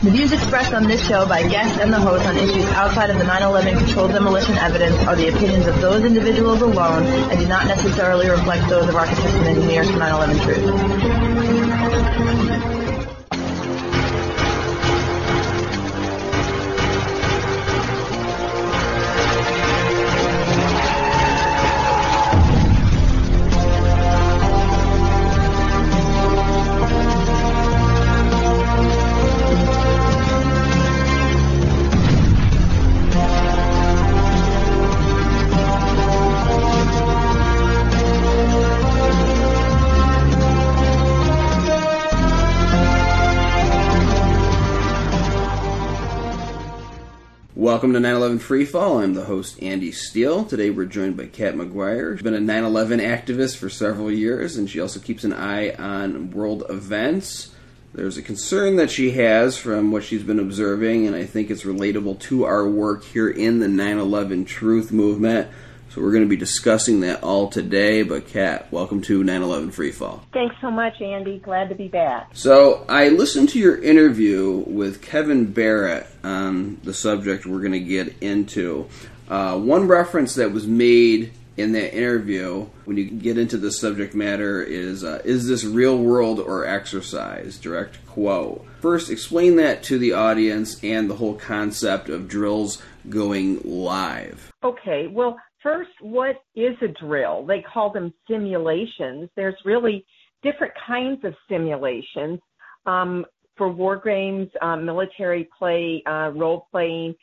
The views expressed on this show by guests and the host on issues outside of the 9/11 controlled demolition evidence are the opinions of those individuals alone and do not necessarily reflect those of Architects and Engineers for 9/11 Truth. Welcome to 9/11 Freefall. I'm the host, Andy Steele. Today we're joined by Cat MacGuire. She's been a 9/11 activist for several years, and she also keeps an eye on world events. There's a concern that she has from what she's been observing, and I think it's relatable to our work here in the 9/11 Truth movement. So we're going to be discussing that all today. But Kat, welcome to 9/11 Freefall. Thanks so much, Andy. Glad to be back. So I listened to your interview with Kevin Barrett on the subject we're going to get into. One reference that was made in that interview when you get into the subject matter is this real world or exercise? Direct quote. First, explain that to the audience and the whole concept of drills going live. Okay, well, first, what is a drill? They call them simulations. There's really different kinds of simulations for war games, military play, role playing.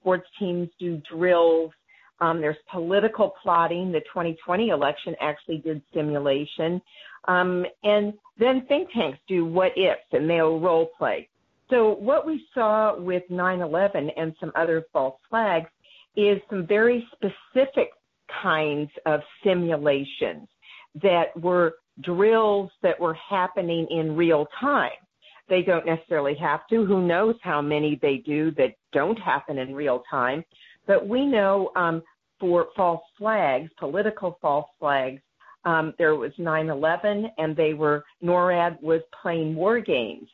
Sports teams do drills. There's political plotting. The 2020 election actually did simulation. And then think tanks do what ifs, and they'll role play. So what we saw with 9/11 and some other false flags is some very specific kinds of simulations that were drills that were happening in real time. They don't necessarily have to. Who knows how many they do that don't happen in real time. But we know for false flags, political false flags, there was 9/11 and NORAD was playing war games.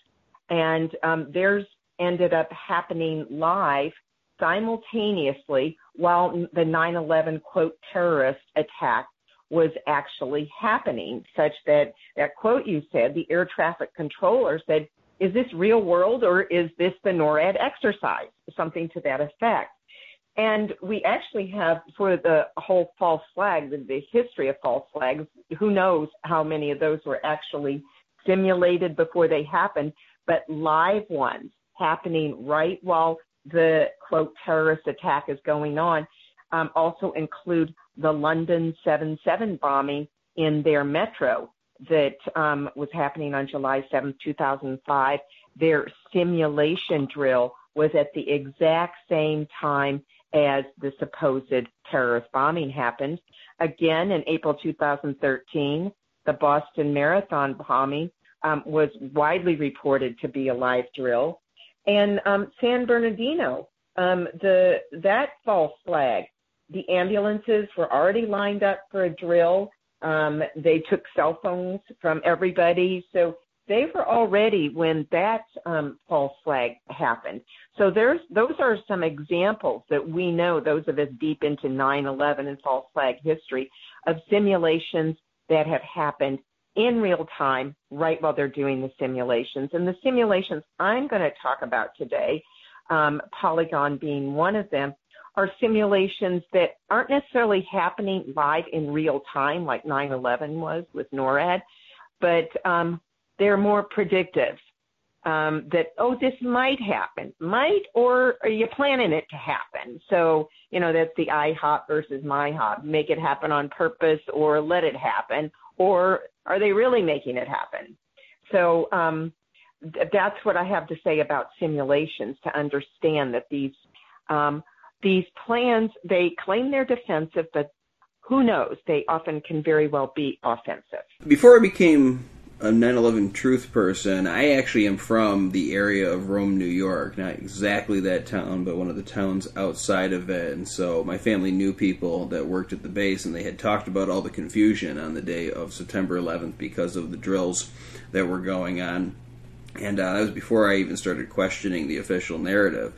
And theirs ended up happening live simultaneously while the 9/11 quote terrorist attack was actually happening, such that that quote you said, the air traffic controller said, is this real world or is this the NORAD exercise? Something to that effect. And we actually have for the whole false flag, the history of false flags, who knows how many of those were actually simulated before they happened, but live ones happening right while the, quote, terrorist attack is going on, also include the London 7/7 bombing in their metro that was happening on July 7, 2005. Their simulation drill was at the exact same time as the supposed terrorist bombing happened. Again, in April 2013, the Boston Marathon bombing was widely reported to be a live drill. And San Bernardino, that false flag, the ambulances were already lined up for a drill. They took cell phones from everybody. So they were already when that false flag happened. So those are some examples that we know, those of us deep into 9/11 and false flag history, of simulations that have happened in real time, right while they're doing the simulations. And the simulations I'm going to talk about today, Polygon being one of them, are simulations that aren't necessarily happening live in real time like 9/11 was with NORAD, but they're more predictive that, oh, this might happen, or are you planning it to happen? So, that's the IHOP versus MyHOP, make it happen on purpose or let it happen, or are they really making it happen? So that's what I have to say about simulations, to understand that these plans, they claim they're defensive, but who knows? They often can very well be offensive. Before I became a 9/11 Truth person, I actually am from the area of Rome, New York. Not exactly that town, but one of the towns outside of it. And so my family knew people that worked at the base, and they had talked about all the confusion on the day of September 11th because of the drills that were going on. And that was before I even started questioning the official narrative.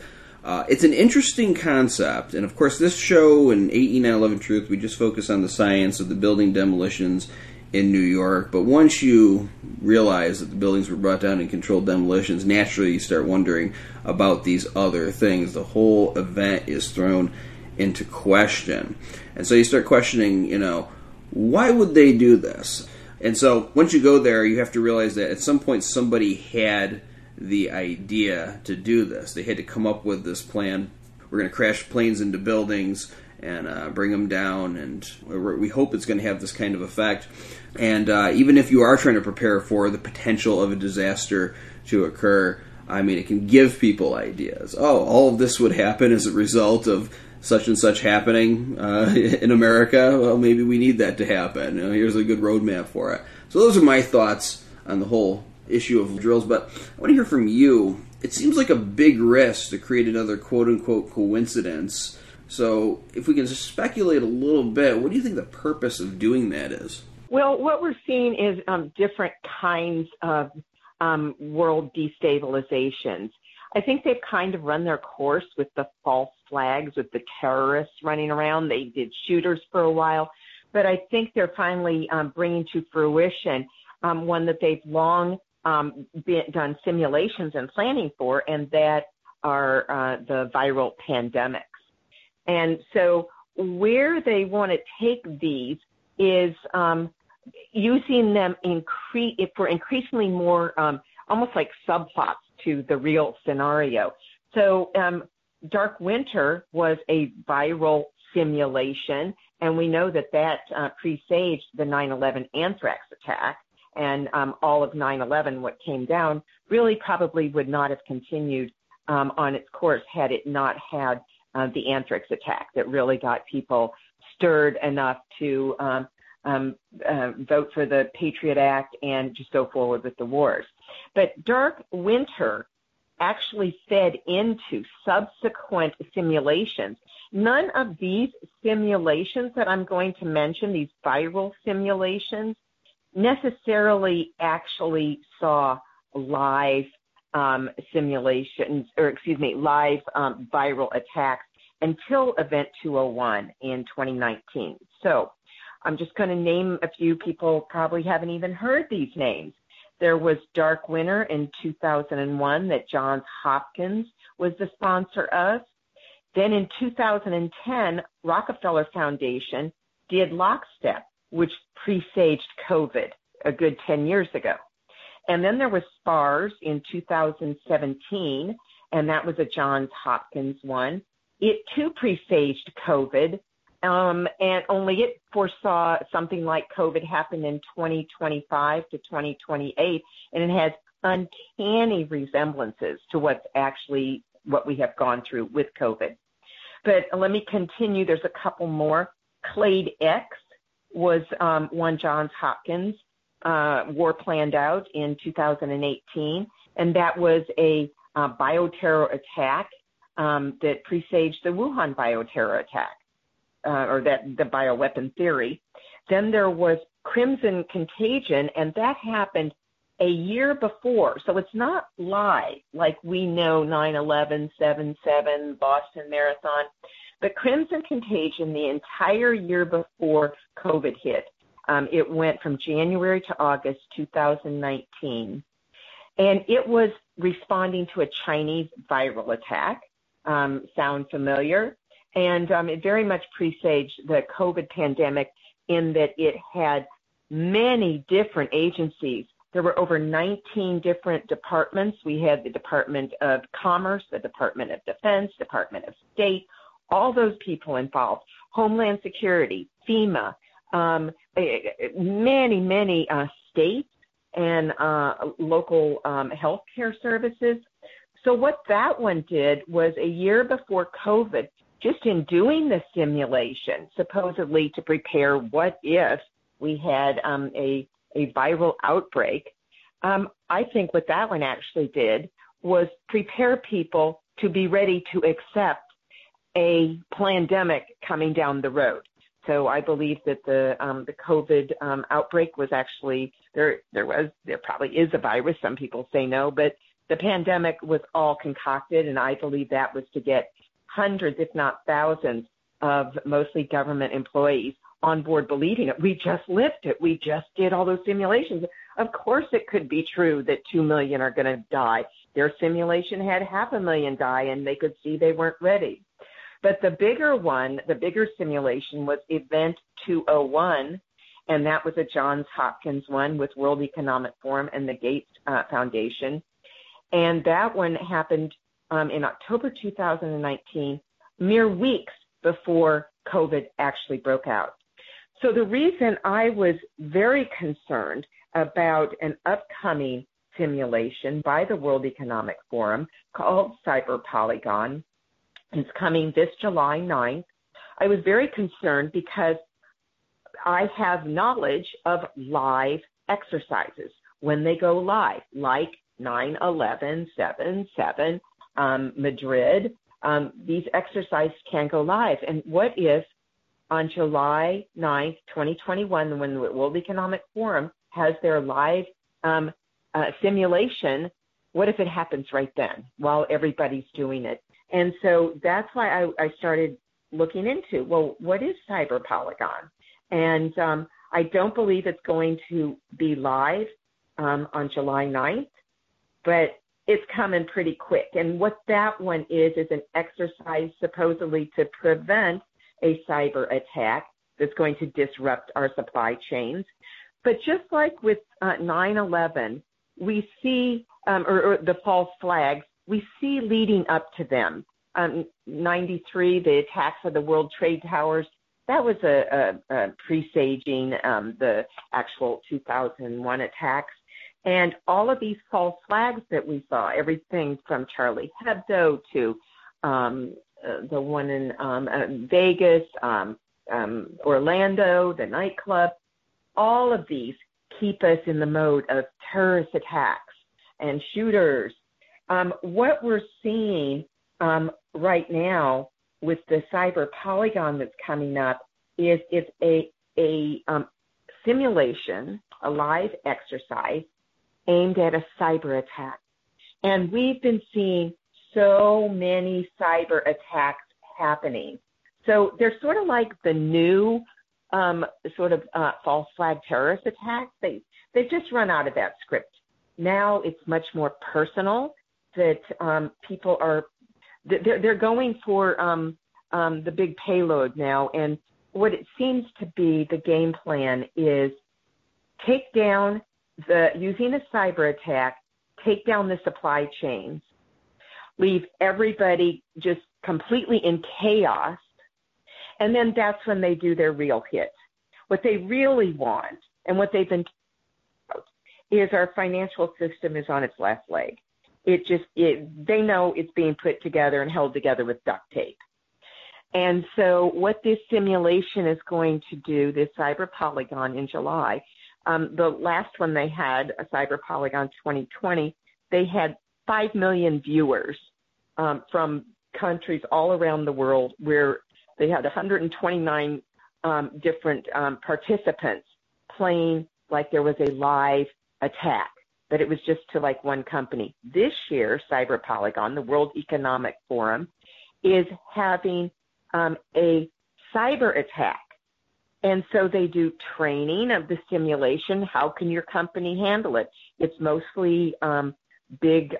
It's an interesting concept, and of course this show in AE 9/11 Truth, we just focus on the science of the building demolitions in New York, but once you realize that the buildings were brought down in controlled demolitions, naturally you start wondering about these other things. The whole event is thrown into question. And so you start questioning, you know, why would they do this? And so once you go there, you have to realize that at some point somebody had the idea to do this. They had to come up with this plan. We're going to crash planes into buildings and bring them down, and we hope it's going to have this kind of effect. And even if you are trying to prepare for the potential of a disaster to occur, I mean, it can give people ideas. Oh, all of this would happen as a result of such and such happening in America. Well, maybe we need that to happen. You know, here's a good roadmap for it. So those are my thoughts on the whole issue of drills, but I want to hear from you. It seems like a big risk to create another quote-unquote coincidence. So if we can just speculate a little bit, what do you think the purpose of doing that is? Well, what we're seeing is different kinds of world destabilizations. I think they've kind of run their course with the false flags, with the terrorists running around. They did shooters for a while, but I think they're finally bringing to fruition one that they've long done simulations and planning for, and that are the viral pandemics. And so where they want to take these is using them for increasingly more, almost like subplots to the real scenario. So Dark Winter was a viral simulation, and we know that that presaged the 9/11 anthrax attack, and all of 9/11, what came down, really probably would not have continued on its course had it not had the anthrax attack that really got people stirred enough to vote for the Patriot Act and just go forward with the wars. But Dark Winter actually fed into subsequent simulations. None of these simulations that I'm going to mention, these viral simulations, necessarily actually saw live simulations, or excuse me, live viral attacks until Event 201 in 2019. So I'm just going to name a few. People probably haven't even heard these names. There was Dark Winter in 2001 that Johns Hopkins was the sponsor of. Then in 2010, Rockefeller Foundation did Lockstep, which presaged COVID a good 10 years ago. And then there was SPARS in 2017, and that was a Johns Hopkins one. It too presaged COVID, and only it foresaw something like COVID happened in 2025 to 2028, and it has uncanny resemblances to what's actually what we have gone through with COVID. But let me continue. There's a couple more. Clade X was one Johns Hopkins war planned out in 2018, and that was a bioterror attack that presaged the Wuhan bioterror attack, or that the bioweapon theory. Then there was Crimson Contagion, and that happened a year before, so it's not live like we know 9/11, 7/7, Boston Marathon. But Crimson Contagion, the entire year before COVID hit, it went from January to August 2019. And it was responding to a Chinese viral attack. Sound familiar? And it very much presaged the COVID pandemic in that it had many different agencies. There were over 19 different departments. We had the Department of Commerce, the Department of Defense, Department of State, all those people involved, Homeland Security, FEMA, many, many states and local healthcare services. So what that one did was a year before COVID, just in doing the simulation, supposedly to prepare what if we had a viral outbreak, I think what that one actually did was prepare people to be ready to accept a pandemic coming down the road. So I believe that the COVID outbreak was actually there probably is a virus. Some people say no, but the pandemic was all concocted, and I believe that was to get hundreds, if not thousands, of mostly government employees on board believing it. We just lived it. We just did all those simulations. Of course it could be true that 2 million are going to die. Their simulation had 500,000 die, and they could see they weren't ready. But the bigger one, the bigger simulation was Event 201, and that was a Johns Hopkins one with World Economic Forum and the Gates Foundation. And that one happened in October 2019, mere weeks before COVID actually broke out. So the reason I was very concerned about an upcoming simulation by the World Economic Forum called Cyber Polygon, it's coming this July 9th. I was very concerned because I have knowledge of live exercises when they go live, like 9/11, 7/7, Madrid. These exercises can go live. And what if on July 9th, 2021, when the World Economic Forum has their live simulation, what if it happens right then while everybody's doing it? And so that's why I started looking into, well, what is Cyber Polygon? And I don't believe it's going to be live on July 9th, but it's coming pretty quick. And what that one is an exercise supposedly to prevent a cyber attack that's going to disrupt our supply chains. But just like with 9/11, we see, or the false flags, we see leading up to them. 93, the attacks of the World Trade Towers, that was a presaging the actual 2001 attacks. And all of these false flags that we saw, everything from Charlie Hebdo to the one in Vegas, Orlando, the nightclub, all of these keep us in the mode of terrorist attacks and shooters. What we're seeing right now with the Cyber Polygon that's coming up is it's a simulation, a live exercise aimed at a cyber attack. And we've been seeing so many cyber attacks happening. So they're sort of like the new false flag terrorist attacks. They've just run out of that script. Now it's much more personal, that people are, they're going for the big payload now. And what it seems to be the game plan is take down using a cyber attack, take down the supply chains, leave everybody just completely in chaos, and then that's when they do their real hit. What they really want and what they've been is our financial system is on its last leg. They know it's being put together and held together with duct tape. And so what this simulation is going to do, this Cyber Polygon in July, the last one they had, a Cyber Polygon 2020, they had 5 million viewers from countries all around the world, where they had 129 different participants playing like there was a live attack, but it was just to like one company. This year, Cyber Polygon, the World Economic Forum, is having a cyber attack. And so they do training of the simulation. How can your company handle it? It's mostly big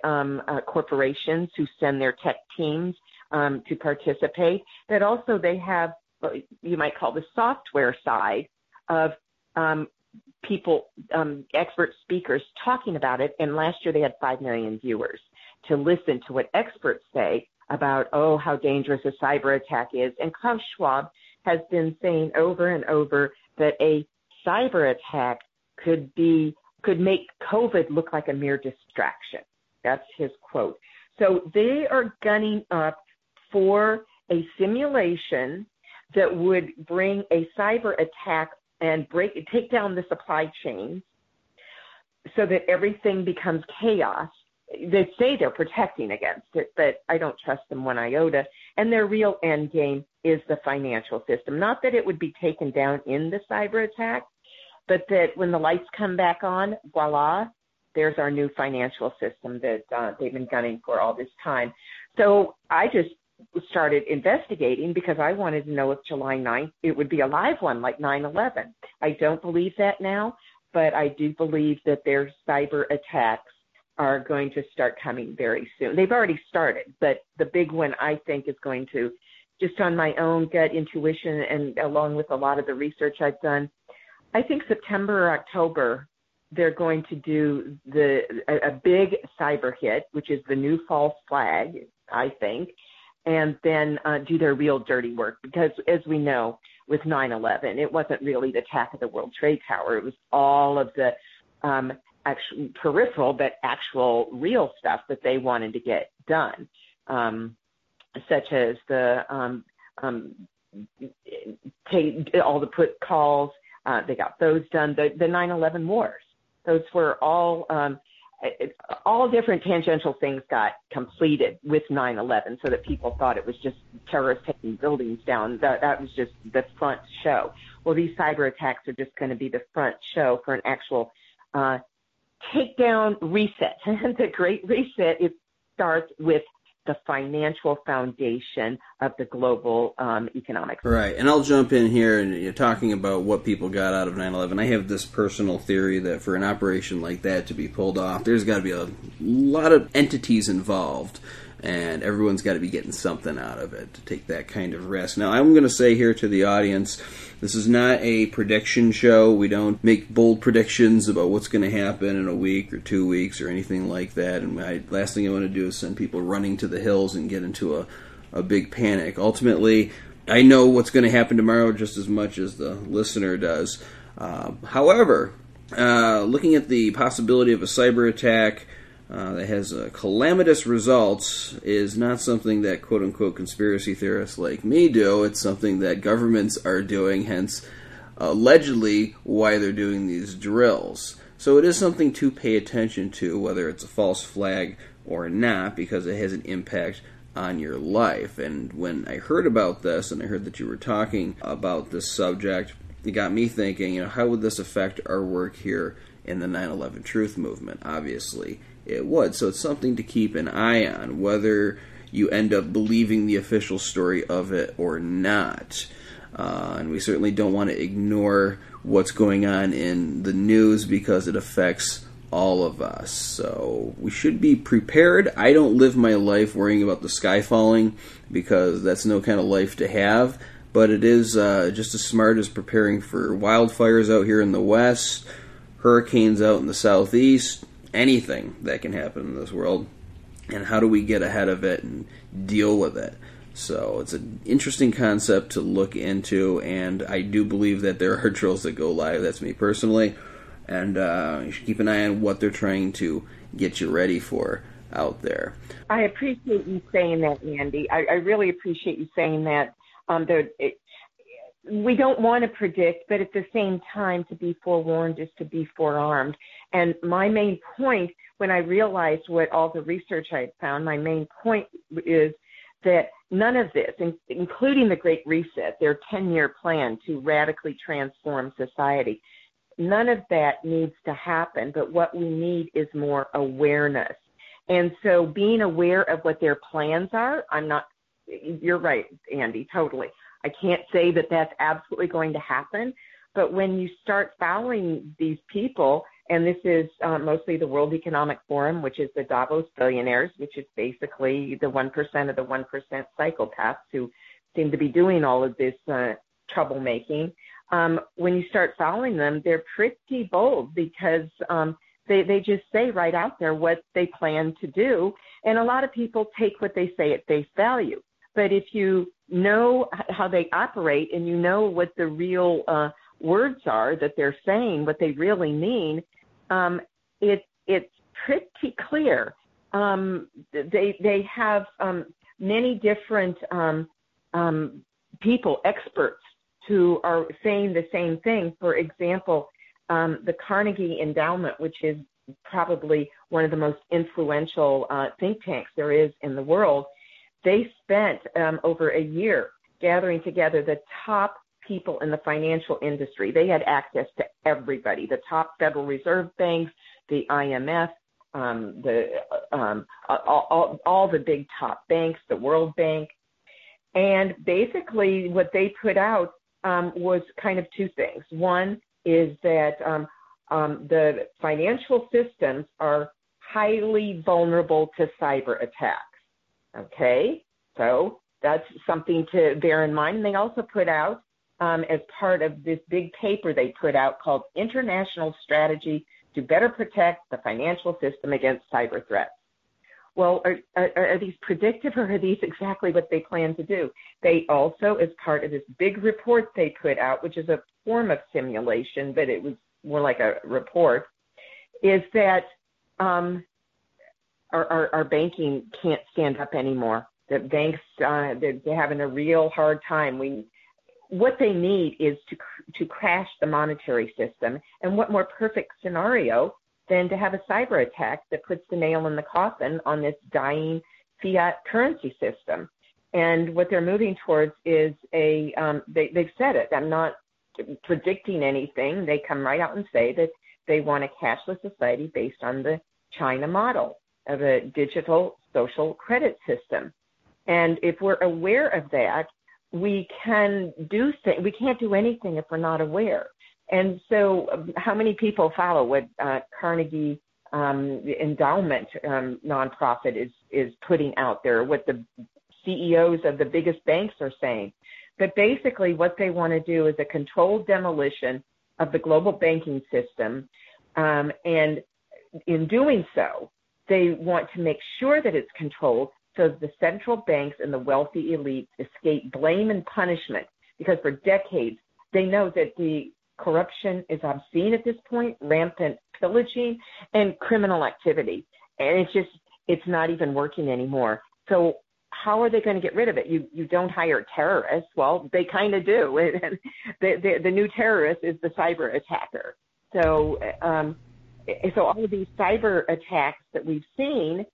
corporations who send their tech teams to participate. But also they have what you might call the software side of people, expert speakers talking about it. And last year they had 5 million viewers to listen to what experts say about, how dangerous a cyber attack is. And Klaus Schwab has been saying over and over that a cyber attack could make COVID look like a mere distraction. That's his quote. So they are gunning up for a simulation that would bring a cyber attack and take down the supply chain so that everything becomes chaos. They say they're protecting against it, but I don't trust them one iota. And their real end game is the financial system. Not that it would be taken down in the cyber attack, but that when the lights come back on, voila, there's our new financial system that they've been gunning for all this time. So I just started investigating because I wanted to know if July 9th, it would be a live one like 9/11. I don't believe that now, but I do believe that their cyber attacks are going to start coming very soon. They've already started, but the big one I think is going to, just on my own gut intuition and along with a lot of the research I've done, I think September or October, they're going to do a big cyber hit, which is the new false flag, I think, and then do their real dirty work. Because as we know, with 9/11, it wasn't really the attack of the World Trade Tower. It was all of the actual peripheral but actual real stuff that they wanted to get done, such as the all the put calls. They got those done. The 9/11 wars. Those were all different tangential things got completed with 9/11, so that people thought it was just terrorists taking buildings down. That was just the front show. Well, these cyber attacks are just going to be the front show for an actual takedown reset. The Great Reset. It starts with the financial foundation of the global economics. Right, and I'll jump in here, and you're talking about what people got out of 9/11. I have this personal theory that for an operation like that to be pulled off, there's got to be a lot of entities involved, and everyone's got to be getting something out of it to take that kind of risk. Now, I'm going to say here to the audience, this is not a prediction show. We don't make bold predictions about what's going to happen in a week or 2 weeks or anything like that. And my last thing I want to do is send people running to the hills and get into a big panic. Ultimately, I know what's going to happen tomorrow just as much as the listener does. However, looking at the possibility of a cyber attack, that has calamitous results is not something that quote-unquote conspiracy theorists like me do. It's something that governments are doing, hence allegedly why they're doing these drills. So it is something to pay attention to, whether it's a false flag or not, because it has an impact on your life. And when I heard about this, and I heard that you were talking about this subject, it got me thinking, how would this affect our work here in the 9/11 Truth movement? Obviously, it would. So it's something to keep an eye on, whether you end up believing the official story of it or not. And we certainly don't want to ignore what's going on in the news because it affects all of us. So we should be prepared. I don't live my life worrying about the sky falling because that's no kind of life to have. But it is just as smart as preparing for wildfires out here in the West, hurricanes out in the Southeast, anything that can happen in this world, and how do we get ahead of it and deal with it. So it's an interesting concept to look into, and I do believe that there are drills that go live. That's me personally, and you should keep an eye on what they're trying to get you ready for out there. I appreciate you saying that, Andy. I really appreciate you saying that. We don't want to predict, but at the same time, to be forewarned is to be forearmed. And my main point, when I realized what all the research I had found, my main point is that none of this, including the Great Reset, their 10-year plan to radically transform society, none of that needs to happen. But what we need is more awareness. And so being aware of what their plans are, you're right, Andy, totally. I can't say that that's absolutely going to happen, but when you start following these people, and this is mostly the World Economic Forum, which is the Davos billionaires, which is basically the 1% of the 1% psychopaths who seem to be doing all of this troublemaking. When you start following them, they're pretty bold because they just say right out there what they plan to do. And a lot of people take what they say at face value. But if you know how they operate and you know what the real words are that they're saying, what they really mean, it's pretty clear. They have many different people, experts, who are saying the same thing. For example, the Carnegie Endowment, which is probably one of the most influential think tanks there is in the world, they spent over a year gathering together the top people in the financial industry. They had access to everybody, the top Federal Reserve banks, the IMF, all the big top banks, the World Bank. And basically what they put out was kind of two things. One is that the financial systems are highly vulnerable to cyber attacks. Okay, so that's something to bear in mind. And they also put out, as part of this big paper they put out called International Strategy to Better Protect the Financial System Against Cyber Threats. Well, are these predictive, or are these exactly what they plan to do? They also, as part of this big report they put out, which is a form of simulation, but it was more like a report, is that our banking can't stand up anymore. The banks, they're having a real hard time. What they need is to crash the monetary system. And what more perfect scenario than to have a cyber attack that puts the nail in the coffin on this dying fiat currency system. And what they're moving towards is they've said it. I'm not predicting anything. They come right out and say that they want a cashless society based on the China model of a digital social credit system. And if we're aware of that, we can do things. We can't do anything if we're not aware. And so how many people follow what Carnegie Endowment nonprofit is putting out there, what the CEOs of the biggest banks are saying? But basically what they want to do is a controlled demolition of the global banking system. And in doing so, they want to make sure that it's controlled so the central banks and the wealthy elite escape blame and punishment, because for decades they know that the corruption is obscene at this point, rampant pillaging and criminal activity. And it's not even working anymore. So how are they going to get rid of it? You don't hire terrorists. Well, they kind of do. And the new terrorist is the cyber attacker. So all of these cyber attacks that we've seen,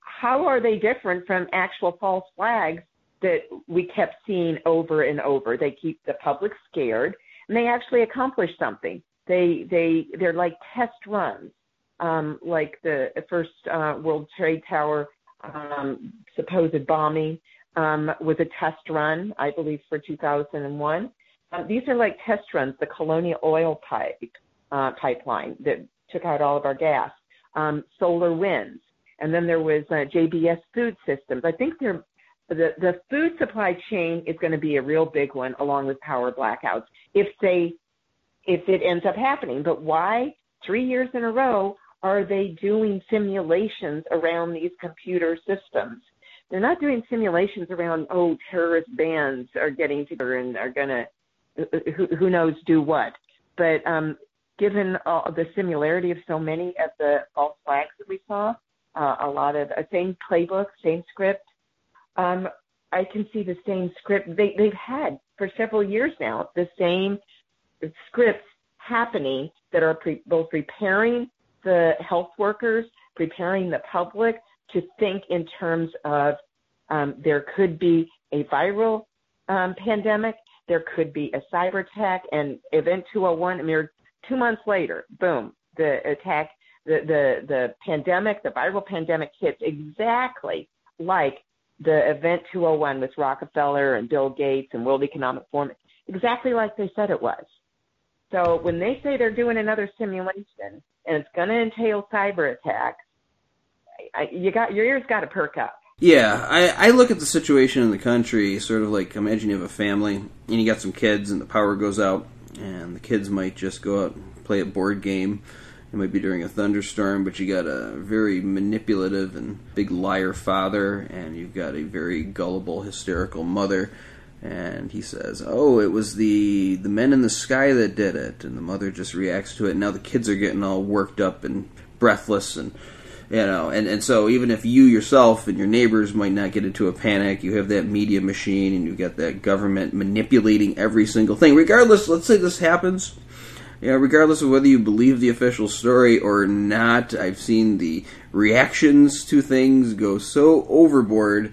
how are they different from actual false flags that we kept seeing over and over? They keep the public scared, and they actually accomplish something. They're like test runs, like the first World Trade Tower supposed bombing was a test run, I believe, for 2001. These are like test runs. The Colonial Oil pipeline that took out all of our gas, SolarWinds. And then there was JBS food systems. I think the food supply chain is going to be a real big one, along with power blackouts, if it ends up happening. But why 3 years in a row are they doing simulations around these computer systems? They're not doing simulations around, terrorist bands are getting together and are going to, who knows, do what. But given the similarity of so many of the false flags that we saw, a lot of same playbook, same script. I can see the same script. They've had for several years now the same scripts happening that are both preparing the health workers, preparing the public to think in terms of there could be a viral pandemic, there could be a cyber attack, and Event 201, a mere 2 months later, boom, the attack. The pandemic, the viral pandemic hits exactly like the Event 201 with Rockefeller and Bill Gates and World Economic Forum, exactly like they said it was. So when they say they're doing another simulation and it's going to entail cyber attacks, your ears got to perk up. Yeah, I look at the situation in the country sort of like, imagine you have a family and you got some kids and the power goes out and the kids might just go out and play a board game. It might be during a thunderstorm, but you got a very manipulative and big liar father, and you've got a very gullible, hysterical mother. And he says, it was the men in the sky that did it. And the mother just reacts to it. And now the kids are getting all worked up and breathless. And, and so even if you yourself and your neighbors might not get into a panic, you have that media machine and you've got that government manipulating every single thing. Regardless, let's say this happens. Yeah, regardless of whether you believe the official story or not, I've seen the reactions to things go so overboard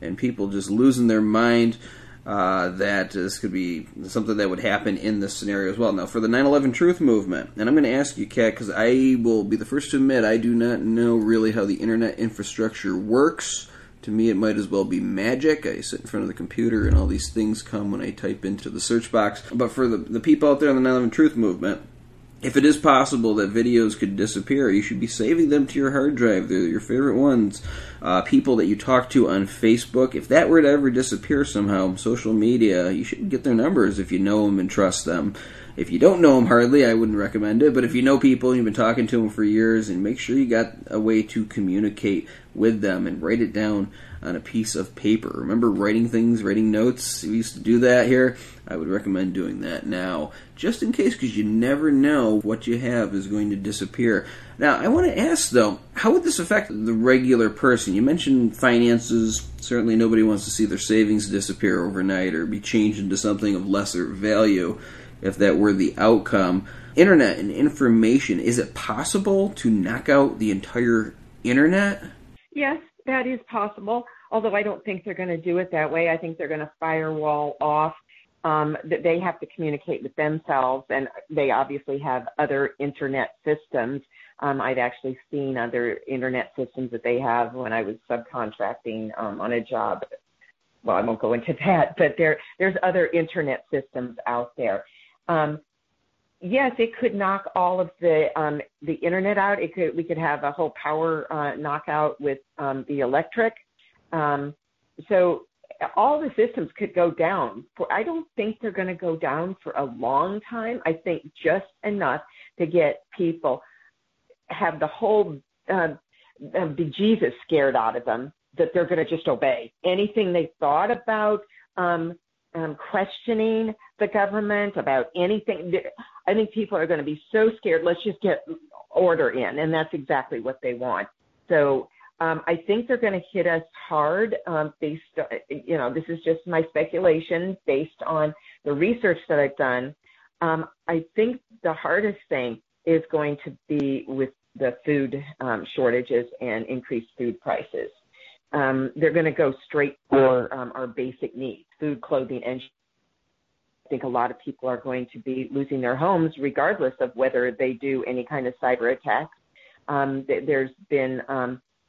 and people just losing their mind. that this could be something that would happen in this scenario as well. Now, for the 9/11 Truth movement, and I'm going to ask you, Kat, because I will be the first to admit I do not know really how the internet infrastructure works. To me, it might as well be magic. I sit in front of the computer and all these things come when I type into the search box. But for the people out there in the 9/11 Truth movement, if it is possible that videos could disappear, you should be saving them to your hard drive. They're your favorite ones. People that you talk to on Facebook, if that were to ever disappear somehow, social media, you should get their numbers if you know them and trust them. If you don't know them hardly, I wouldn't recommend it. But if you know people and you've been talking to them for years, and make sure you got a way to communicate with them and write it down on a piece of paper. Remember writing things, writing notes? We used to do that here. I would recommend doing that now, just in case, because you never know what you have is going to disappear. Now, I want to ask, though, how would this affect the regular person? You mentioned finances. Certainly nobody wants to see their savings disappear overnight or be changed into something of lesser value if that were the outcome. Internet and information, is it possible to knock out the entire internet? Yes, that is possible, although I don't think they're going to do it that way. I think they're going to firewall off. That they have to communicate with themselves, and they obviously have other internet systems. I've actually seen other internet systems that they have when I was subcontracting on a job. Well, I won't go into that, but there's other internet systems out there. Yes, it could knock all of the internet out. We could have a whole power knockout with the electric. So all the systems could go down. I don't think they're going to go down for a long time. I think just enough to get people, have the whole bejesus scared out of them, that they're going to just obey. Anything they thought about questioning the government, about anything, I think people are going to be so scared, let's just get order in, and that's exactly what they want. So I think they're going to hit us hard based, you know, this is just my speculation based on the research that I've done. I think the hardest thing is going to be with the food shortages and increased food prices. They're going to go straight for our basic needs, food, clothing, and I think a lot of people are going to be losing their homes regardless of whether they do any kind of cyber attacks. There's been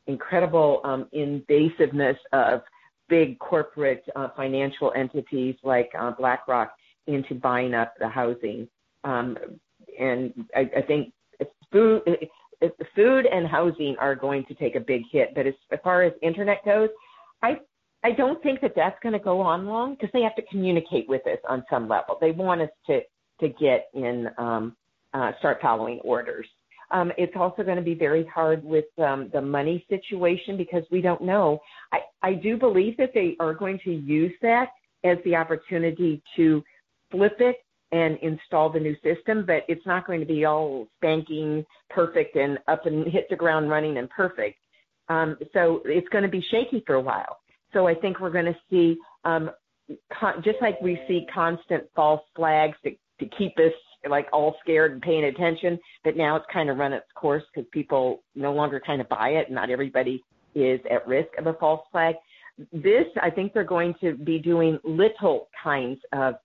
incredible invasiveness of big corporate financial entities like BlackRock into buying up the housing. And I think food and housing are going to take a big hit. But as far as internet goes, I don't think that that's going to go on long, because they have to communicate with us on some level. They want us to get in, start following orders. It's also going to be very hard with the money situation, because we don't know. I do believe that they are going to use that as the opportunity to flip it and install the new system, but it's not going to be all spanking perfect and up and hit the ground running and perfect. So it's going to be shaky for a while. So I think we're going to see, just like we see constant false flags to keep us like all scared and paying attention, but now it's kind of run its course because people no longer kind of buy it. Not everybody is at risk of a false flag. This, I think they're going to be doing little kinds of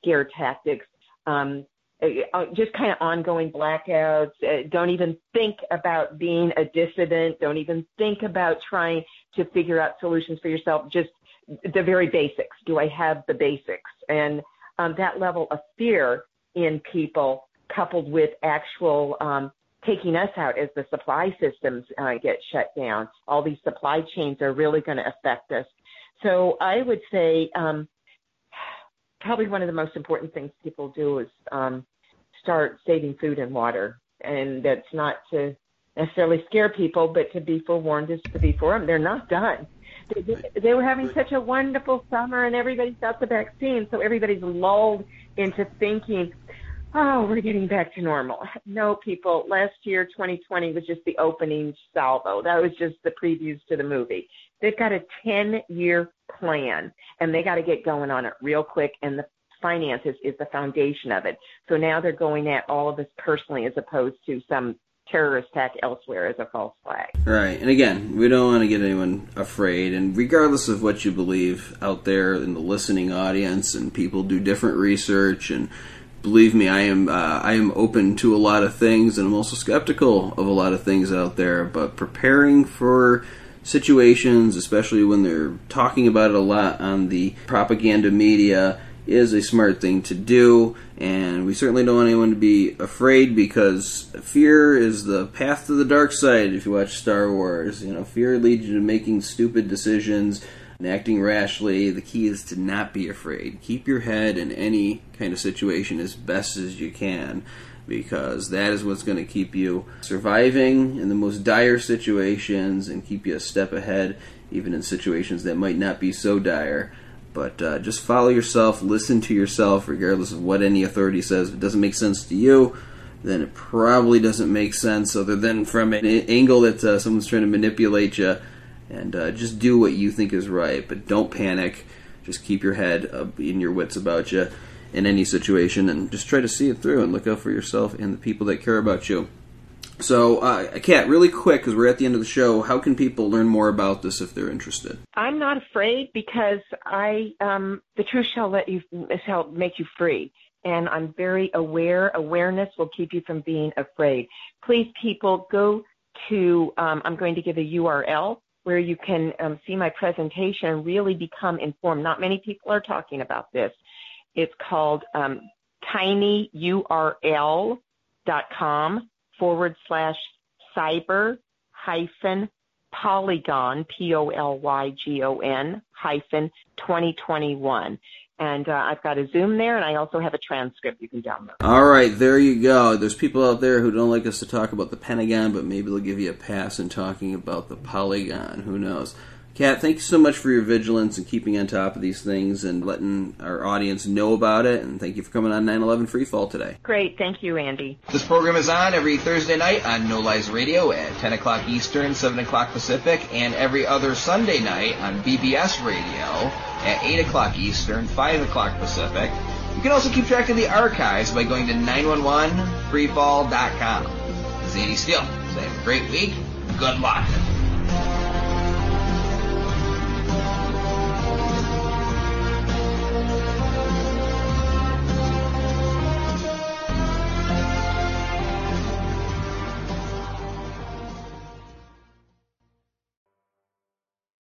scare tactics, just kind of ongoing blackouts. Don't even think about being a dissident. Don't even think about trying to figure out solutions for yourself. Just the very basics. Do I have the basics? And that level of fear in people, coupled with actual taking us out as the supply systems get shut down. All these supply chains are really going to affect us. So I would say probably one of the most important things people do is start saving food and water. And that's not to necessarily scare people, but to be forewarned is to be forearmed. They're not done. They were having such a wonderful summer, and everybody's got the vaccine, so everybody's lulled into thinking, oh, we're getting back to normal. No, people, last year, 2020, was just the opening salvo. That was just the previews to the movie. They've got a 10-year plan, and they got to get going on it real quick, and the finances is the foundation of it. So now they're going at all of us personally as opposed to some terrorist attack elsewhere as a false flag. Right. And again, we don't want to get anyone afraid. And regardless of what you believe out there in the listening audience, and people do different research, and believe me, I am open to a lot of things, and I'm also skeptical of a lot of things out there. But preparing for situations, especially when they're talking about it a lot on the propaganda media, is a smart thing to do, and we certainly don't want anyone to be afraid, because fear is the path to the dark side. If you watch Star Wars, you know, fear leads you to making stupid decisions and acting rashly. The key is to not be afraid. Keep your head in any kind of situation as best as you can, because that is what's going to keep you surviving in the most dire situations and keep you a step ahead, even in situations that might not be so dire. But just follow yourself, listen to yourself, regardless of what any authority says. If it doesn't make sense to you, then it probably doesn't make sense other than from an angle that someone's trying to manipulate you. And just do what you think is right, but don't panic. Just keep your head up in your wits about you in any situation, and just try to see it through and look out for yourself and the people that care about you. So, Kat, really quick, because we're at the end of the show, how can people learn more about this if they're interested? I'm not afraid, because the truth shall make you free. And I'm very aware. Awareness will keep you from being afraid. Please, people, go to, I'm going to give a URL where you can see my presentation and really become informed. Not many people are talking about this. It's called tinyurl.com/cyber-polygon, POLYGON-2021. And I've got a Zoom there, and I also have a transcript you can download. All right, there you go. There's people out there who don't like us to talk about the Pentagon, but maybe they'll give you a pass in talking about the Polygon. Who knows? Kat, thank you so much for your vigilance and keeping on top of these things and letting our audience know about it. And thank you for coming on 9/11 Freefall today. Great. Thank you, Andy. This program is on every Thursday night on No Lies Radio at 10 o'clock Eastern, 7 o'clock Pacific, and every other Sunday night on BBS Radio at 8 o'clock Eastern, 5 o'clock Pacific. You can also keep track of the archives by going to 911freefall.com. This is Andy Steele. So have a great week. Good luck.